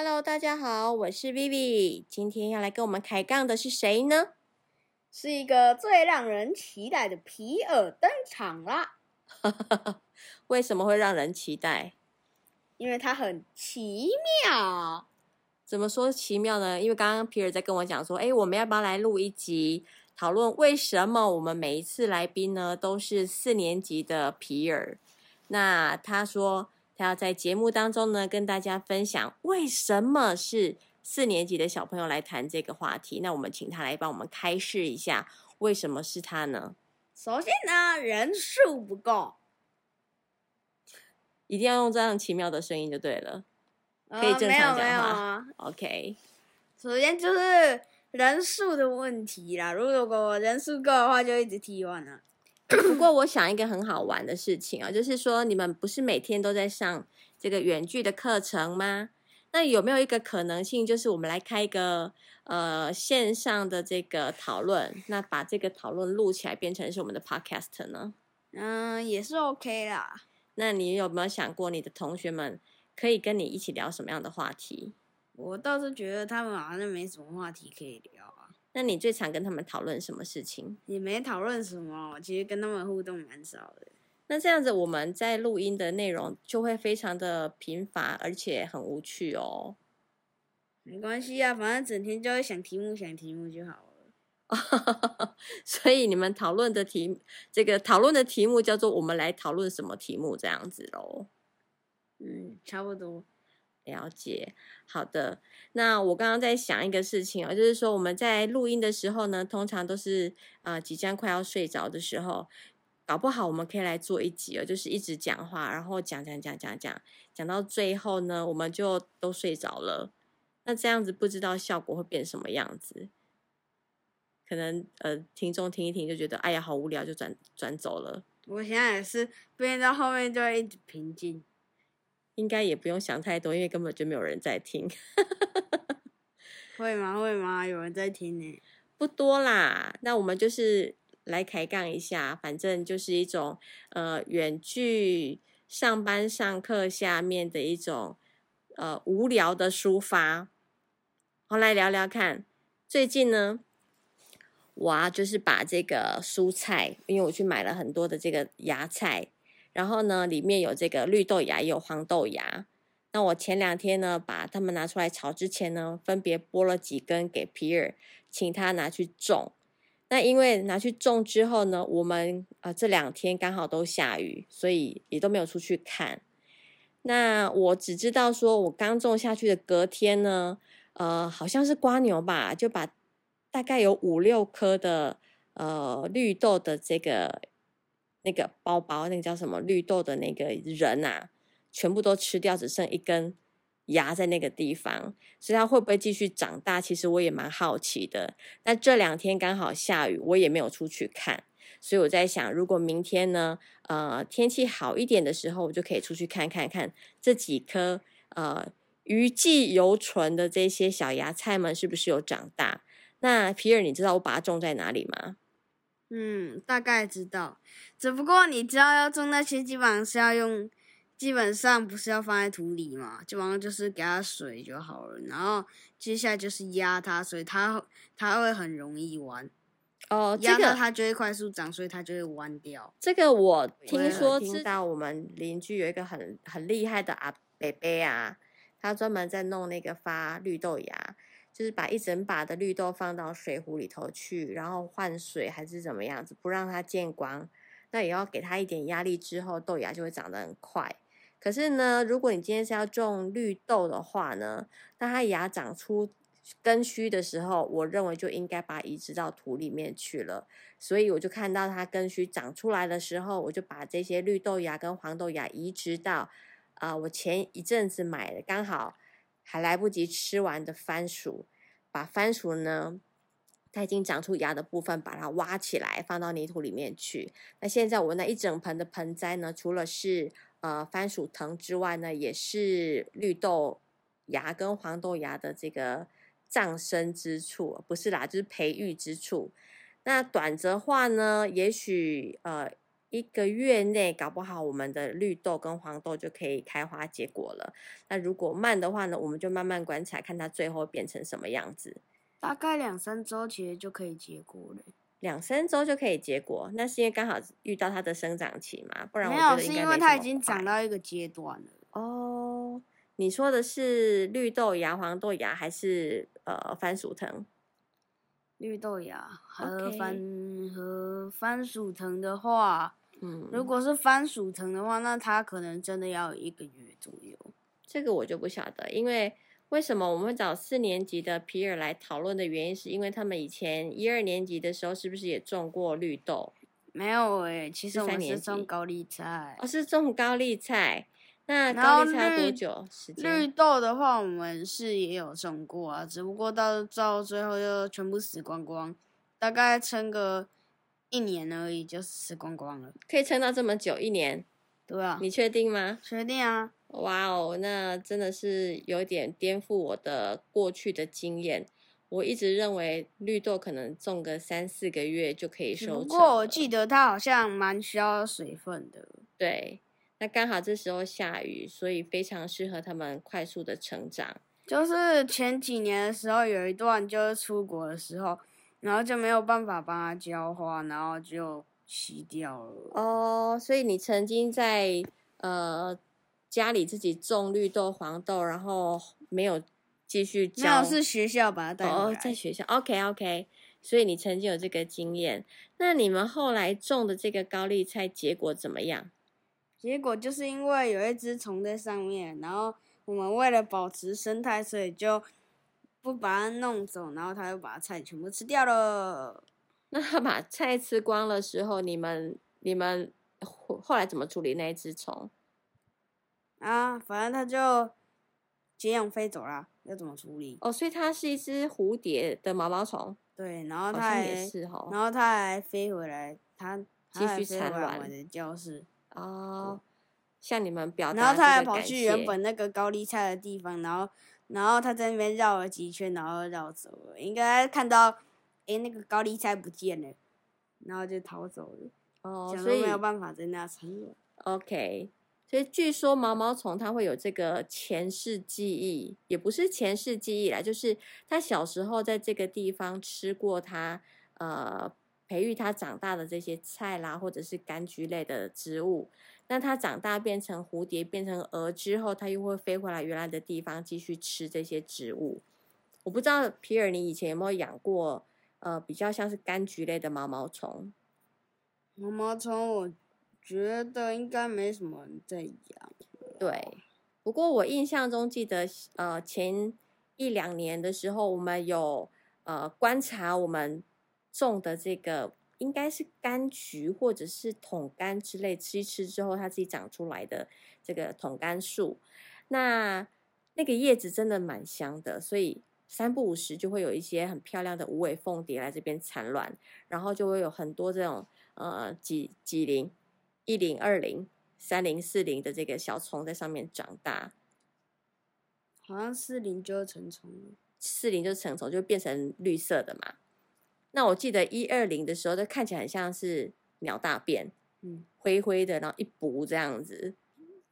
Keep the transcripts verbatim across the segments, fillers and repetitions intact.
Hello， 大家好，我是 Vivi。今天要来跟我们开杠的是谁呢？是一个最让人期待的皮尔登场啦！为什么会让人期待？因为他很奇妙。怎么说奇妙呢？因为刚刚皮尔在跟我讲说，哎，我们要不要来录一集讨论为什么我们每一次来宾呢都是四年级的皮尔？那他说，他要在节目当中呢，跟大家分享为什么是四年级的小朋友来谈这个话题。那我们请他来帮我们开示一下，为什么是他呢？首先呢，人数不够，一定要用这样奇妙的声音就对了，呃、可以正常讲话。没有没有啊 OK， 首先就是人数的问题啦。如果人数够的话，就一直替换了。不过我想一个很好玩的事情啊，就是说你们不是每天都在上这个远距的课程吗？那有没有一个可能性，就是我们来开一个呃线上的这个讨论，那把这个讨论录起来变成是我们的 podcast 呢？嗯，也是 OK 啦。那你有没有想过你的同学们可以跟你一起聊什么样的话题？我倒是觉得他们好像没什么话题可以聊啊。那你最常跟他们讨论什么事情？也没讨论什么，其实跟他们互动蛮少的。那这样子我们在录音的内容就会非常的贫乏，而且很无趣哦。没关系啊，反正整天就会想题目想题目就好了。所以你们讨论的题这个讨论的题目叫做我们来讨论什么题目这样子咯。嗯，差不多。了解，好的。那我刚刚在想一个事情哦，就是说我们在录音的时候呢，通常都是呃即将快要睡着的时候，搞不好我们可以来做一集哦，就是一直讲话，然后讲讲讲讲讲，讲到最后呢，我们就都睡着了。那这样子不知道效果会变什么样子，可能呃听众听一听就觉得哎呀好无聊，就转转走了。我现在也是，变到后面就会一直平静。应该也不用想太多，因为根本就没有人在听。会吗？会吗？有人在听呢？不多啦。那我们就是来开杠一下，反正就是一种呃远距上班上课下面的一种呃无聊的抒发。好，来聊聊看。最近呢，我啊就是把这个蔬菜，因为我去买了很多的这个芽菜。然后呢，里面有这个绿豆芽，也有黄豆芽。那我前两天呢，把它们拿出来炒之前呢，分别剥了几根给皮尔，请他拿去种。那因为拿去种之后呢，我们呃这两天刚好都下雨，所以也都没有出去看。那我只知道说，我刚种下去的隔天呢，呃，好像是蝸牛吧，就把大概有五六颗的呃绿豆的这个。那个包包，那个叫什么绿豆的那个人啊，全部都吃掉，只剩一根芽在那个地方，所以它会不会继续长大？其实我也蛮好奇的。那这两天刚好下雨，我也没有出去看，所以我在想，如果明天呢，呃，天气好一点的时候，我就可以出去看看看这几颗呃余悸犹存的这些小芽菜们是不是有长大？那皮尔，你知道我把它种在哪里吗？嗯，大概知道，只不过你知道要种那些基本上是要用，基本上不是要放在土里嘛，基本上就是给它水就好了，然后接下来就是压它，所以它它会很容易弯。哦，压到它就会快速长，所以它就会弯掉。这个我听说听到我们邻居有一个很很厉害的阿伯伯啊，他专门在弄那个发绿豆芽。就是把一整把的绿豆放到水壶里头去，然后换水还是怎么样子，不让它见光。那也要给它一点压力之后，豆芽就会长得很快。可是呢，如果你今天是要种绿豆的话呢，那它芽长出根须的时候，我认为就应该把它移植到土里面去了。所以我就看到它根须长出来的时候，我就把这些绿豆芽跟黄豆芽移植到啊、呃，我前一阵子买的，刚好。还来不及吃完的番薯，把番薯呢，它已经长出芽的部分，把它挖起来放到泥土里面去。那现在我那一整盆的盆栽呢，除了是呃番薯藤之外呢，也是绿豆芽跟黄豆芽的这个葬身之处，不是啦，就是培育之处。那短则话呢，也许呃一个月内搞不好我们的绿豆跟黄豆就可以开花结果了。那如果慢的话呢，我们就慢慢观察，看它最后变成什么样子。大概两三周其实就可以结果了。两三周就可以结果，那是因为刚好遇到它的生长期嘛？不然我觉得应该没有，是因为它已经长到一个阶段了。哦，你说的是绿豆芽、黄豆芽还是呃番薯藤？绿豆芽和番、okay. 和番薯藤的话，嗯，如果是番薯藤的话，那它可能真的要一个月左右。这个我就不晓得，因为为什么我们会找四年级的皮尔来讨论的原因，是因为他们以前一二年级的时候是不是也种过绿豆？没有哎、欸，其实我们是种高丽菜。哦，是种高丽菜。那高丽菜多久时间？绿豆的话，我们是也有种过啊，只不过到到最后就全部死光光，大概撑个一年而已就死光光了。可以撑到这么久，一年？对啊。你确定吗？确定啊。哇哦，那真的是有点颠覆我的过去的经验。我一直认为绿豆可能种个三四个月就可以收成了。不过我记得它好像蛮需要水分的。对。那刚好这时候下雨，所以非常适合他们快速的成长。就是前几年的时候，有一段就是出国的时候，然后就没有办法帮它浇花，然后就洗掉了。哦，所以你曾经在呃家里自己种绿豆、黄豆，然后没有继续浇，没有是学校把它带回来。哦，在学校 ，OK OK。所以你曾经有这个经验。那你们后来种的这个高丽菜结果怎么样？结果就是因为有一只虫在上面，然后我们为了保持生态，所以就不把它弄走，然后它就把菜全部吃掉了。那它把菜吃光的时候，你们你们后来怎么处理那一只虫？啊，反正它就结蛹飞走啦，要怎么处理？哦，所以它是一只蝴蝶的毛毛虫。对，然后它也是哦，然后它还飞回来，它继续产卵。我的教室。哦，向你们表达这个感谢。然后他还跑去原本那个高丽菜的地方，然后，然后他在那边绕了几圈，然后绕走了。应该看到，哎，那个高丽菜不见了，然后就逃走了。哦，所以没有办法在那产卵。OK， 所以据说毛毛虫它会有这个前世记忆，也不是前世记忆啦，就是它小时候在这个地方吃过它，呃。培育它长大的这些菜啦，或者是柑橘类的植物，那它长大变成蝴蝶、变成蛾之后，它又会飞回来原来的地方继续吃这些植物。我不知道皮尔，你以前有没有养过呃比较像是柑橘类的毛毛虫？毛毛虫，我觉得应该没什么人在养。对，不过我印象中记得呃前一两年的时候，我们有呃观察我们种的这个应该是柑橘或者是桶柑之类，吃一吃之后它自己长出来的这个桶柑树，那那个叶子真的蛮香的，所以三不五时就会有一些很漂亮的无尾凤蝶来这边产卵，然后就会有很多这种呃几几零一零二零三零四零的这个小虫在上面长大，好像四零就成虫了，四零就成虫就变成绿色的嘛。那我记得一二零的时候，它看起来很像是鸟大便，嗯，灰灰的，然后一补这样子。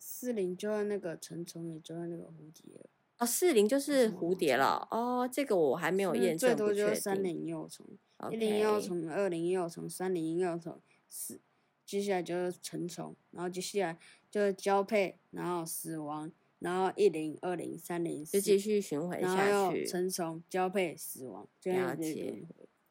四零就是那个成虫，也就是那个蝴蝶了。哦，四零就是蝴蝶了。哦，这个我还没有验证，最多就是三零幼虫，一零幼虫，二零幼虫，三零幼虫，四，接下来就是成虫，然后接下来就是交配，然后死亡，然后一零、二零、三零，就继续循环下去，成虫、交配、死亡，这样子。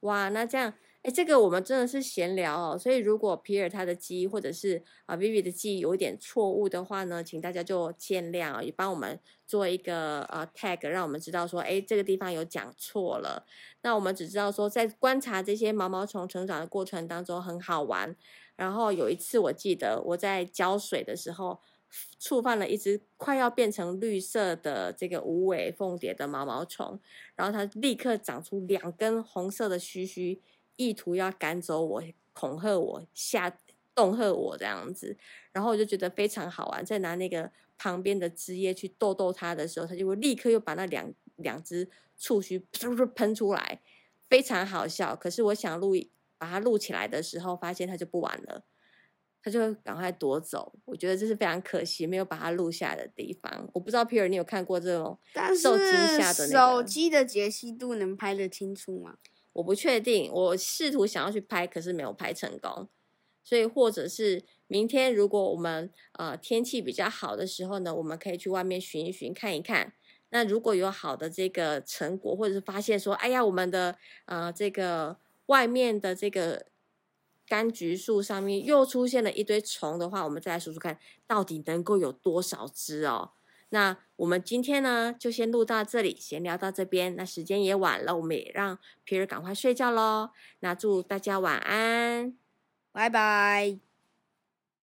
哇，那这样，哎，这个我们真的是闲聊哦。所以，如果皮尔他的记忆或者是啊 Vivi 的记忆有点错误的话呢，请大家就见谅、哦，也帮我们做一个呃 tag， 让我们知道说，哎，这个地方有讲错了。那我们只知道说，在观察这些毛毛虫成长的过程当中很好玩。然后有一次，我记得我在浇水的时候，触犯了一只快要变成绿色的这个无尾凤蝶的毛毛虫，然后它立刻长出两根红色的须须，意图要赶走我、恐吓我、吓恫吓我这样子。然后我就觉得非常好玩，在拿那个旁边的枝叶去逗逗它的时候，它就会立刻又把那两两只触须喷出来，非常好笑。可是我想录把它录起来的时候，发现它就不玩了。他就赶快躲走，我觉得这是非常可惜没有把它录下的地方。我不知道 Pierre 你有看过这种受惊吓的那个？但是手机的解析度能拍得清楚吗？我不确定，我试图想要去拍，可是没有拍成功。所以或者是明天如果我们呃天气比较好的时候呢，我们可以去外面寻一寻看一看。那如果有好的这个成果，或者是发现说，哎呀，我们的呃这个外面的这个柑橘树上面又出现了一堆虫的话，我们再来数数看到底能够有多少只哦。那我们今天呢就先录到这里，闲聊到这边，那时间也晚了，我们也让Pierre赶快睡觉咯。那祝大家晚安，拜拜。